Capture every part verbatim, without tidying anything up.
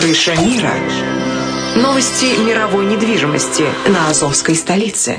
Крыша мира. Новости мировой недвижимости на Азовской столице.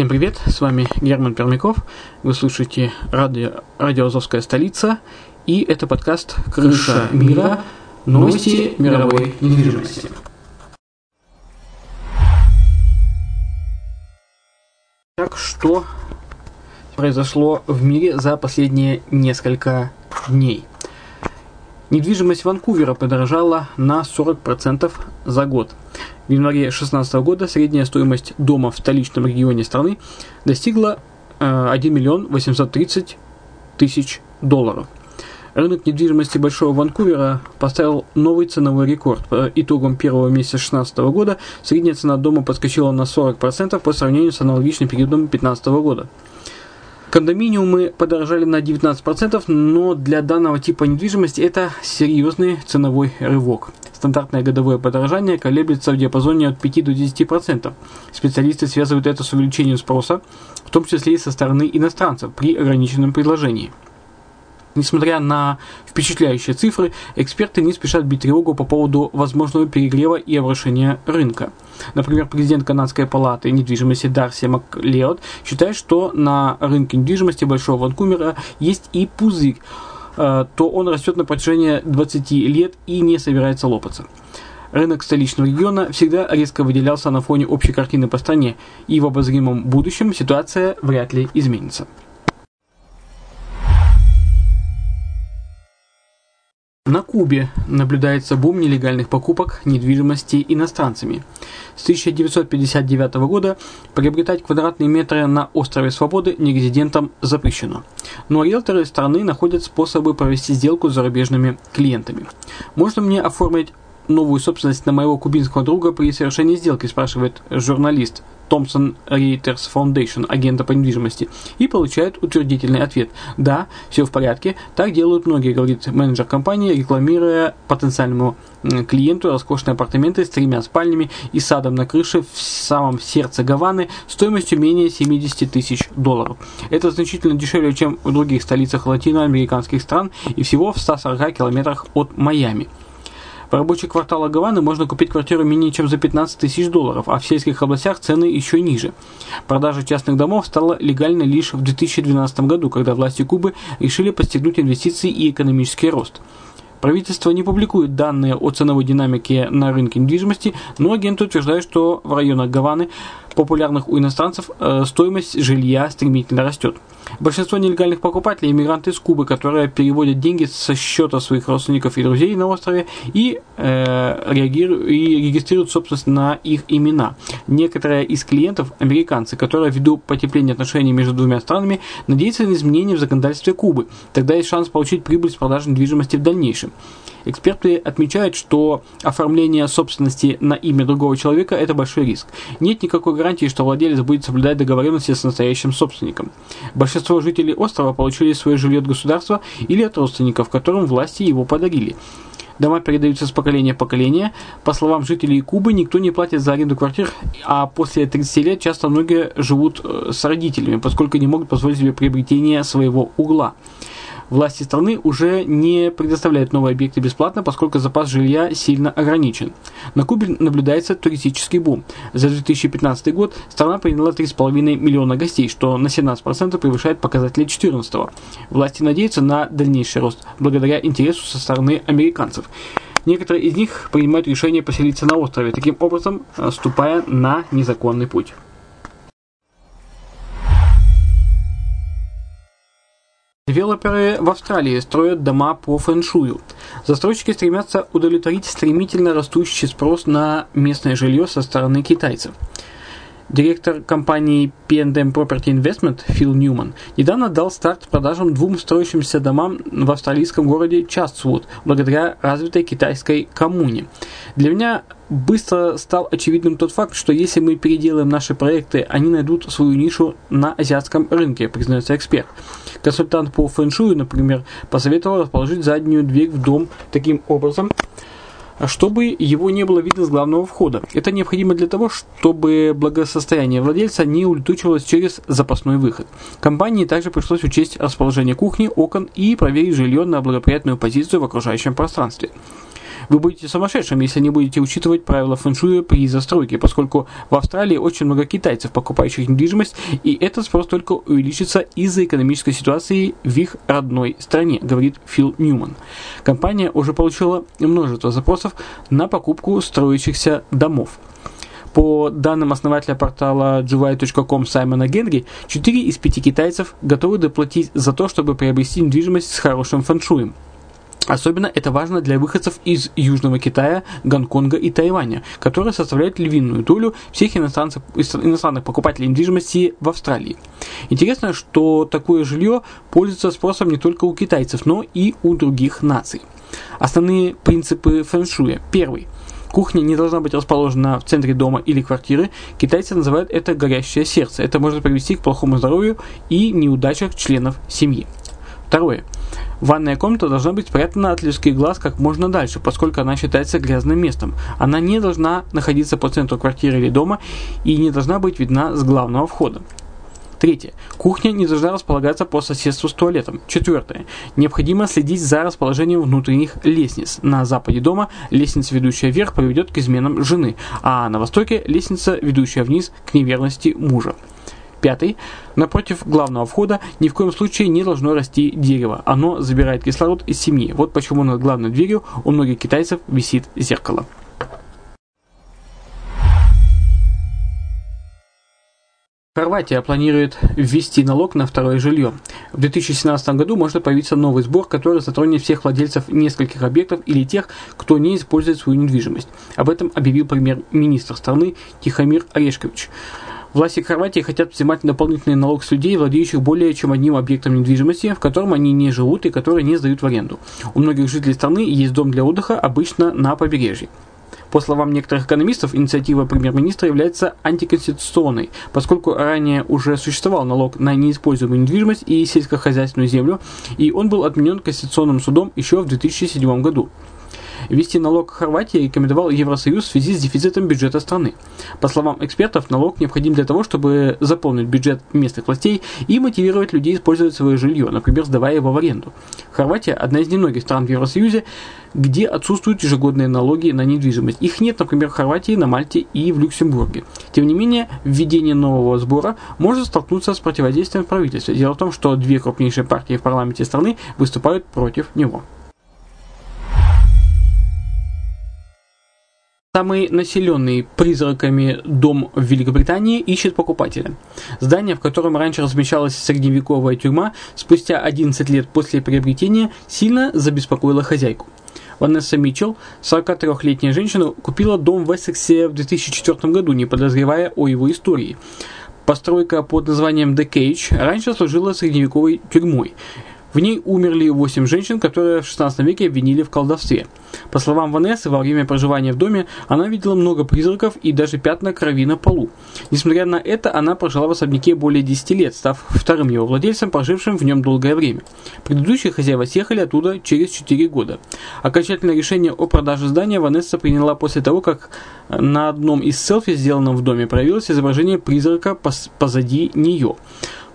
Всем привет, с вами Герман Пермяков, вы слушаете радио, радио «Азовская столица», и это подкаст «Крыша мира. Новости мировой недвижимости». Так, что произошло в мире за последние несколько дней? Недвижимость Ванкувера подорожала на сорок процентов за год. В январе две тысячи шестнадцатого года средняя стоимость дома в столичном регионе страны достигла один миллион восемьсот тридцать тысяч долларов. Рынок недвижимости Большого Ванкувера поставил новый ценовой рекорд. По итогам первого месяца две тысячи шестнадцатого года средняя цена дома подскочила на сорок процентов по сравнению с аналогичным периодом две тысячи пятнадцатого года. Кондоминиумы подорожали на девятнадцать процентов, но для данного типа недвижимости это серьезный ценовой рывок. Стандартное годовое подорожание колеблется в диапазоне от пяти до десяти процентов. Специалисты связывают это с увеличением спроса, в том числе и со стороны иностранцев при ограниченном предложении. Несмотря на впечатляющие цифры, эксперты не спешат бить тревогу по поводу возможного перегрева и обрушения рынка. Например, президент Канадской палаты недвижимости Дарси Маклеод считает, что на рынке недвижимости Большого Ванкувера есть и пузырь, то он растет на протяжении двадцати лет и не собирается лопаться. Рынок столичного региона всегда резко выделялся на фоне общей картины по стране, и в обозримом будущем ситуация вряд ли изменится. На Кубе наблюдается бум нелегальных покупок недвижимости иностранцами. С тысяча девятьсот пятьдесят девятого года приобретать квадратные метры на острове Свободы нерезидентам запрещено. Но риэлторы страны находят способы провести сделку с зарубежными клиентами. «Можно мне оформить новую собственность на моего кубинского друга при совершении сделки?» – спрашивает журналист Thompson Reuters Foundation, агента по недвижимости, и получает утвердительный ответ. Да, все в порядке, так делают многие, говорит менеджер компании, рекламируя потенциальному клиенту роскошные апартаменты с тремя спальнями и садом на крыше в самом сердце Гаваны стоимостью менее семьдесят тысяч долларов. Это значительно дешевле, чем в других столицах латиноамериканских стран и всего в ста сорока километрах от Майами. В рабочих кварталах Гаваны можно купить квартиру менее чем за пятнадцать тысяч долларов, а в сельских областях цены еще ниже. Продажа частных домов стала легальной лишь в две тысячи двенадцатом году, когда власти Кубы решили подстегнуть инвестиции и экономический рост. Правительство не публикует данные о ценовой динамике на рынке недвижимости, но агенты утверждают, что в районах Гаваны, популярных у иностранцев, стоимость жилья стремительно растет. Большинство нелегальных покупателей – иммигранты из Кубы, которые переводят деньги со счета своих родственников и друзей на острове и, э, реагируют, и регистрируют собственность на их имена. Некоторые из клиентов – американцы, которые ввиду потепления отношений между двумя странами надеются на изменения в законодательстве Кубы. Тогда есть шанс получить прибыль с продажи недвижимости в дальнейшем. Эксперты отмечают, что оформление собственности на имя другого человека – это большой риск. Нет никакой гарантии, что владелец будет соблюдать договоренности с настоящим собственником. Большинство жителей острова получили свое жилье от государства или от родственников, которым власти его подарили. Дома передаются с поколения в поколение. По словам жителей Кубы, никто не платит за аренду квартир, а после тридцати лет часто многие живут с родителями, поскольку не могут позволить себе приобретение своего угла. Власти страны уже не предоставляют новые объекты бесплатно, поскольку запас жилья сильно ограничен. На Кубе наблюдается туристический бум. За две тысячи пятнадцатый год страна приняла три с половиной миллиона гостей, что на семнадцать процентов превышает показатели две тысячи четырнадцатого. Власти надеются на дальнейший рост, благодаря интересу со стороны американцев. Некоторые из них принимают решение поселиться на острове, таким образом ступая на незаконный путь. Девелоперы в Австралии строят дома по фэншую. Застройщики стремятся удовлетворить стремительно растущий спрос на местное жилье со стороны китайцев. Директор компании пи энд эм Property Investment Фил Ньюман недавно дал старт продажам двум строящимся домам в австралийском городе Чатсвуд благодаря развитой китайской коммуне. Для меня быстро стал очевидным тот факт, что если мы переделаем наши проекты, они найдут свою нишу на азиатском рынке, признается эксперт. Консультант по фэншую, например, посоветовал расположить заднюю дверь в дом таким образом, чтобы его не было видно с главного входа. Это необходимо для того, чтобы благосостояние владельца не улетучивалось через запасной выход. Компании также пришлось учесть расположение кухни, окон и проверить жилье на благоприятную позицию в окружающем пространстве. Вы будете сумасшедшим, если не будете учитывать правила фэншуя при застройке, поскольку в Австралии очень много китайцев, покупающих недвижимость, и этот спрос только увеличится из-за экономической ситуации в их родной стране, говорит Фил Ньюман. Компания уже получила множество запросов на покупку строящихся домов. По данным основателя портала juway точка com Саймона Генри, четыре из пяти китайцев готовы доплатить за то, чтобы приобрести недвижимость с хорошим фэншуем. Особенно это важно для выходцев из Южного Китая, Гонконга и Тайваня, которые составляют львиную долю всех иностранцев, иностранных покупателей недвижимости в Австралии. Интересно, что такое жилье пользуется спросом не только у китайцев, но и у других наций. Основные принципы фэншуя. Первый. Кухня не должна быть расположена в центре дома или квартиры. Китайцы называют это «горящее сердце». Это может привести к плохому здоровью и неудачах членов семьи. Второе. Ванная комната должна быть спрятана от людских глаз как можно дальше, поскольку она считается грязным местом. Она не должна находиться по центру квартиры или дома и не должна быть видна с главного входа. Третье. Кухня не должна располагаться по соседству с туалетом. Четвертое. Необходимо следить за расположением внутренних лестниц. На западе дома лестница, ведущая вверх, приведет к изменам жены, а на востоке лестница, ведущая вниз, к неверности мужа. Пятый. Напротив главного входа ни в коем случае не должно расти дерево. Оно забирает кислород из семьи. Вот почему над главной дверью у многих китайцев висит зеркало. Хорватия планирует ввести налог на второе жилье. В две тысячи семнадцатом году может появиться новый сбор, который затронет всех владельцев нескольких объектов или тех, кто не использует свою недвижимость. Об этом объявил премьер-министр страны Тихомир Орешкович. Власти Хорватии хотят взимать дополнительный налог с людей, владеющих более чем одним объектом недвижимости, в котором они не живут и которые не сдают в аренду. У многих жителей страны есть дом для отдыха, обычно на побережье. По словам некоторых экономистов, инициатива премьер-министра является антиконституционной, поскольку ранее уже существовал налог на неиспользуемую недвижимость и сельскохозяйственную землю, и он был отменен Конституционным судом еще в две тысячи седьмом году. Ввести налог Хорватии рекомендовал Евросоюз в связи с дефицитом бюджета страны. По словам экспертов, налог необходим для того, чтобы заполнить бюджет местных властей и мотивировать людей использовать свое жилье, например, сдавая его в аренду. Хорватия – одна из немногих стран в Евросоюзе, где отсутствуют ежегодные налоги на недвижимость. Их нет, например, в Хорватии, на Мальте и в Люксембурге. Тем не менее, введение нового сбора может столкнуться с противодействием правительства. Дело в том, что две крупнейшие партии в парламенте страны выступают против него. Самый населенный призраками дом в Великобритании ищет покупателя. Здание, в котором раньше размещалась средневековая тюрьма, спустя одиннадцать лет после приобретения сильно забеспокоило хозяйку. Ванесса Митчелл, сорокатрёхлетняя женщина, купила дом в Эссексе в две тысячи четвёртом году, не подозревая о его истории. Постройка под названием The Cage раньше служила средневековой тюрьмой. В ней умерли восемь женщин, которые в шестнадцатом веке обвинили в колдовстве. По словам Ванессы, во время проживания в доме она видела много призраков и даже пятна крови на полу. Несмотря на это, она прожила в особняке более десяти лет, став вторым его владельцем, прожившим в нем долгое время. Предыдущие хозяева съехали оттуда через четыре года. Окончательное решение о продаже здания Ванесса приняла после того, как на одном из селфи, сделанном в доме, проявилось изображение призрака пос- позади нее.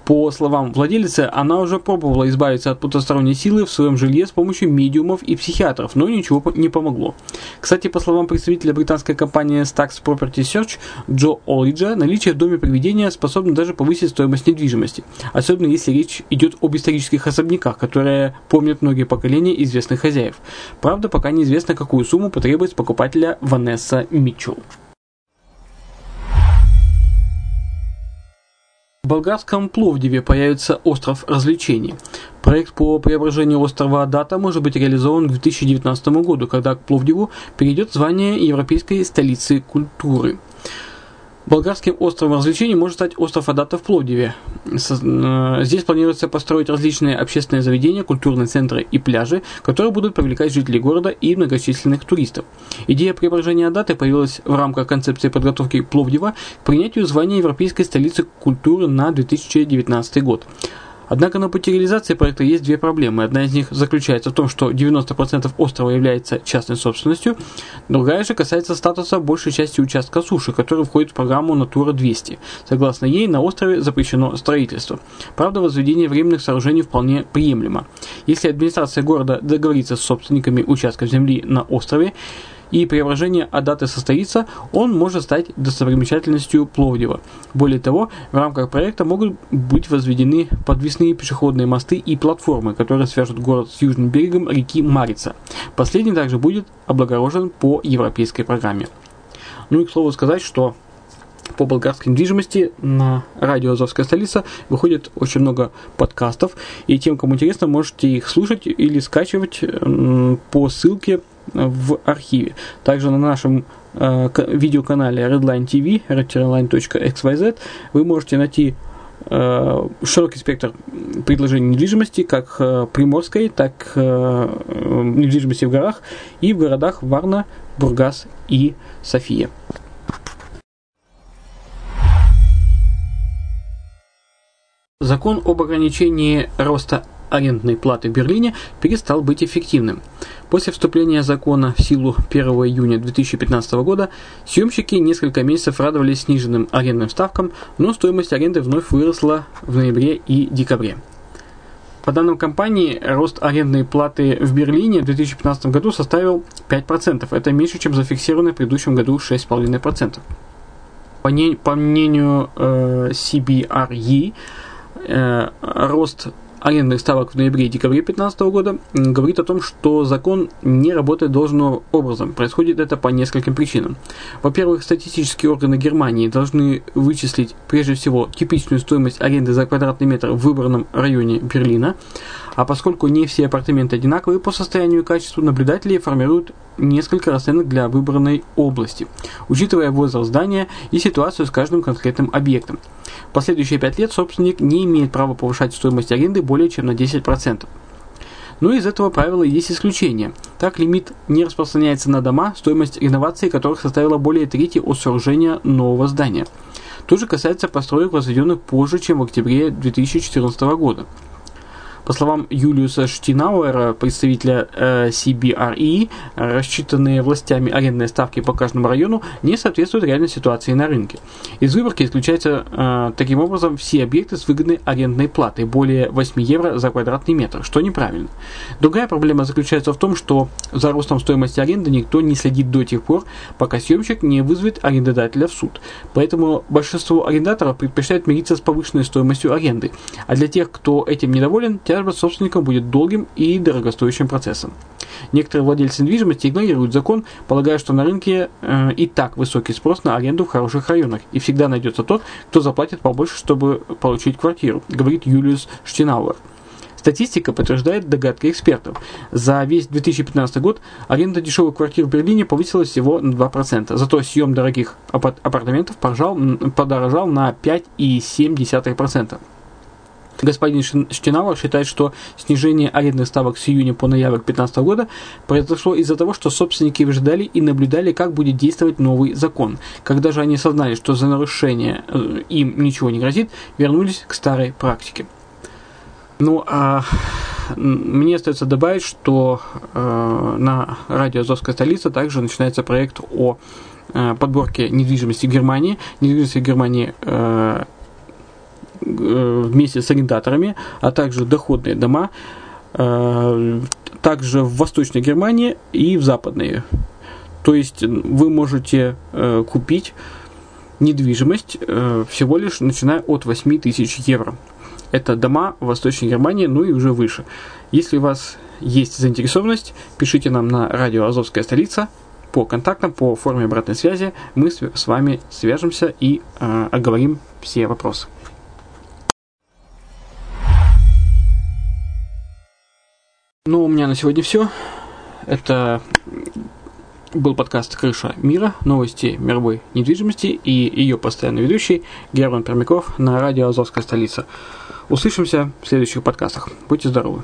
По словам владелицы, она уже пробовала избавиться от потусторонней силы в своем жилье с помощью медиумов и психиатров, но ничего не помогло. Кстати, по словам представителя британской компании Stax Property Search Джо Олиджа, наличие в доме привидения способно даже повысить стоимость недвижимости, особенно если речь идет об исторических особняках, которые помнят многие поколения известных хозяев. Правда, пока неизвестно, какую сумму потребует с покупателя Ванесса Митчелл. В болгарском Пловдиве появится остров развлечений. Проект по преображению острова Адата может быть реализован к две тысячи девятнадцатому году, когда к Пловдиву перейдет звание европейской столицы культуры. Болгарским островом развлечений может стать остров Адата в Пловдиве. Здесь планируется построить различные общественные заведения, культурные центры и пляжи, которые будут привлекать жителей города и многочисленных туристов. Идея преображения Адаты появилась в рамках концепции подготовки Пловдива к принятию звания Европейской столицы культуры на две тысячи девятнадцатый год. Однако на пути реализации проекта есть две проблемы. Одна из них заключается в том, что девяносто процентов острова является частной собственностью, другая же касается статуса большей части участка суши, который входит в программу «Натура двести». Согласно ей, на острове запрещено строительство. Правда, возведение временных сооружений вполне приемлемо. Если администрация города договорится с собственниками участков земли на острове, и преображение Адаты состоится, он может стать достопримечательностью Пловдива. Более того, в рамках проекта могут быть возведены подвесные пешеходные мосты и платформы, которые свяжут город с южным берегом реки Марица. Последний также будет облагорожен по европейской программе. Ну и к слову сказать, что по болгарской недвижимости на радио «Азовская столица» выходит очень много подкастов, и тем, кому интересно, можете их слушать или скачивать по ссылке в архиве. Также на нашем э, видеоканале Redline ти ви, redline точка экс вай зет, вы можете найти э, широкий спектр предложений недвижимости, как э, приморской, так э, недвижимости в горах и в городах Варна, Бургас и София. Закон об ограничении роста арендной платы в Берлине перестал быть эффективным. После вступления закона в силу первого июня две тысячи пятнадцатого года съемщики несколько месяцев радовались сниженным арендным ставкам, но стоимость аренды вновь выросла в ноябре и декабре. По данным компании, рост арендной платы в Берлине в две тысячи пятнадцатом году составил пять процентов. Это меньше, чем зафиксировано в предыдущем году шесть целых пять десятых процента. По, не, по мнению э, си би ар и, э, рост арендных ставок в ноябре и декабре две тысячи пятнадцатого года говорит о том, что закон не работает должным образом. Происходит это по нескольким причинам. Во-первых, статистические органы Германии должны вычислить прежде всего типичную стоимость аренды за квадратный метр в выбранном районе Берлина, а поскольку не все апартаменты одинаковые по состоянию и качеству, наблюдатели формируют несколько расценок для выбранной области, учитывая возраст здания и ситуацию с каждым конкретным объектом. Последующие пять лет собственник не имеет права повышать стоимость аренды более чем на десять процентов. Но из этого правила есть исключение. Так, лимит не распространяется на дома, стоимость реновации которых составила более трети от сооружения нового здания. То же касается построек, возведенных позже, чем в октябре две тысячи четырнадцатого года. По словам Юлиуса Штенауэра, представителя э, си би ар и, рассчитанные властями арендные ставки по каждому району не соответствуют реальной ситуации на рынке. Из выборки исключаются э, таким образом все объекты с выгодной арендной платой более восемь евро за квадратный метр, что неправильно. Другая проблема заключается в том, что за ростом стоимости аренды никто не следит до тех пор, пока съемщик не вызовет арендодателя в суд. Поэтому большинство арендаторов предпочитают мириться с повышенной стоимостью аренды, а для тех, кто этим недоволен, тем тяжба собственников будет долгим и дорогостоящим процессом. Некоторые владельцы недвижимости игнорируют закон, полагая, что на рынке э, и так высокий спрос на аренду в хороших районах, и всегда найдется тот, кто заплатит побольше, чтобы получить квартиру, говорит Юлиус Штенауэр. Статистика подтверждает догадки экспертов. За весь две тысячи пятнадцатый год аренда дешевых квартир в Берлине повысилась всего на два процента. Зато съем дорогих апарт- апартаментов поржал, подорожал на пять целых семь десятых процента. Господин Штенауэр считает, что снижение арендных ставок с июня по ноябрь две тысячи пятнадцатого года произошло из-за того, что собственники выжидали и наблюдали, как будет действовать новый закон. Когда же они осознали, что за нарушение им ничего не грозит, вернулись к старой практике. Ну, а мне остается добавить, что э, на радио «Азовская столица» также начинается проект о э, подборке недвижимости в Германии. Недвижимость в Германии э, вместе с арендаторами, а также доходные дома, также в Восточной Германии и в Западной. То есть вы можете купить недвижимость всего лишь начиная от восемь тысяч евро. Это дома в Восточной Германии, ну и уже выше. Если у вас есть заинтересованность, пишите нам на радио «Азовская столица» по контактам, по форме обратной связи. Мы с вами свяжемся и оговорим все вопросы. Ну, у меня на сегодня все. Это был подкаст «Крыша мира», новости мировой недвижимости и ее постоянный ведущий Герман Пермяков на радио «Азовская столица». Услышимся в следующих подкастах. Будьте здоровы!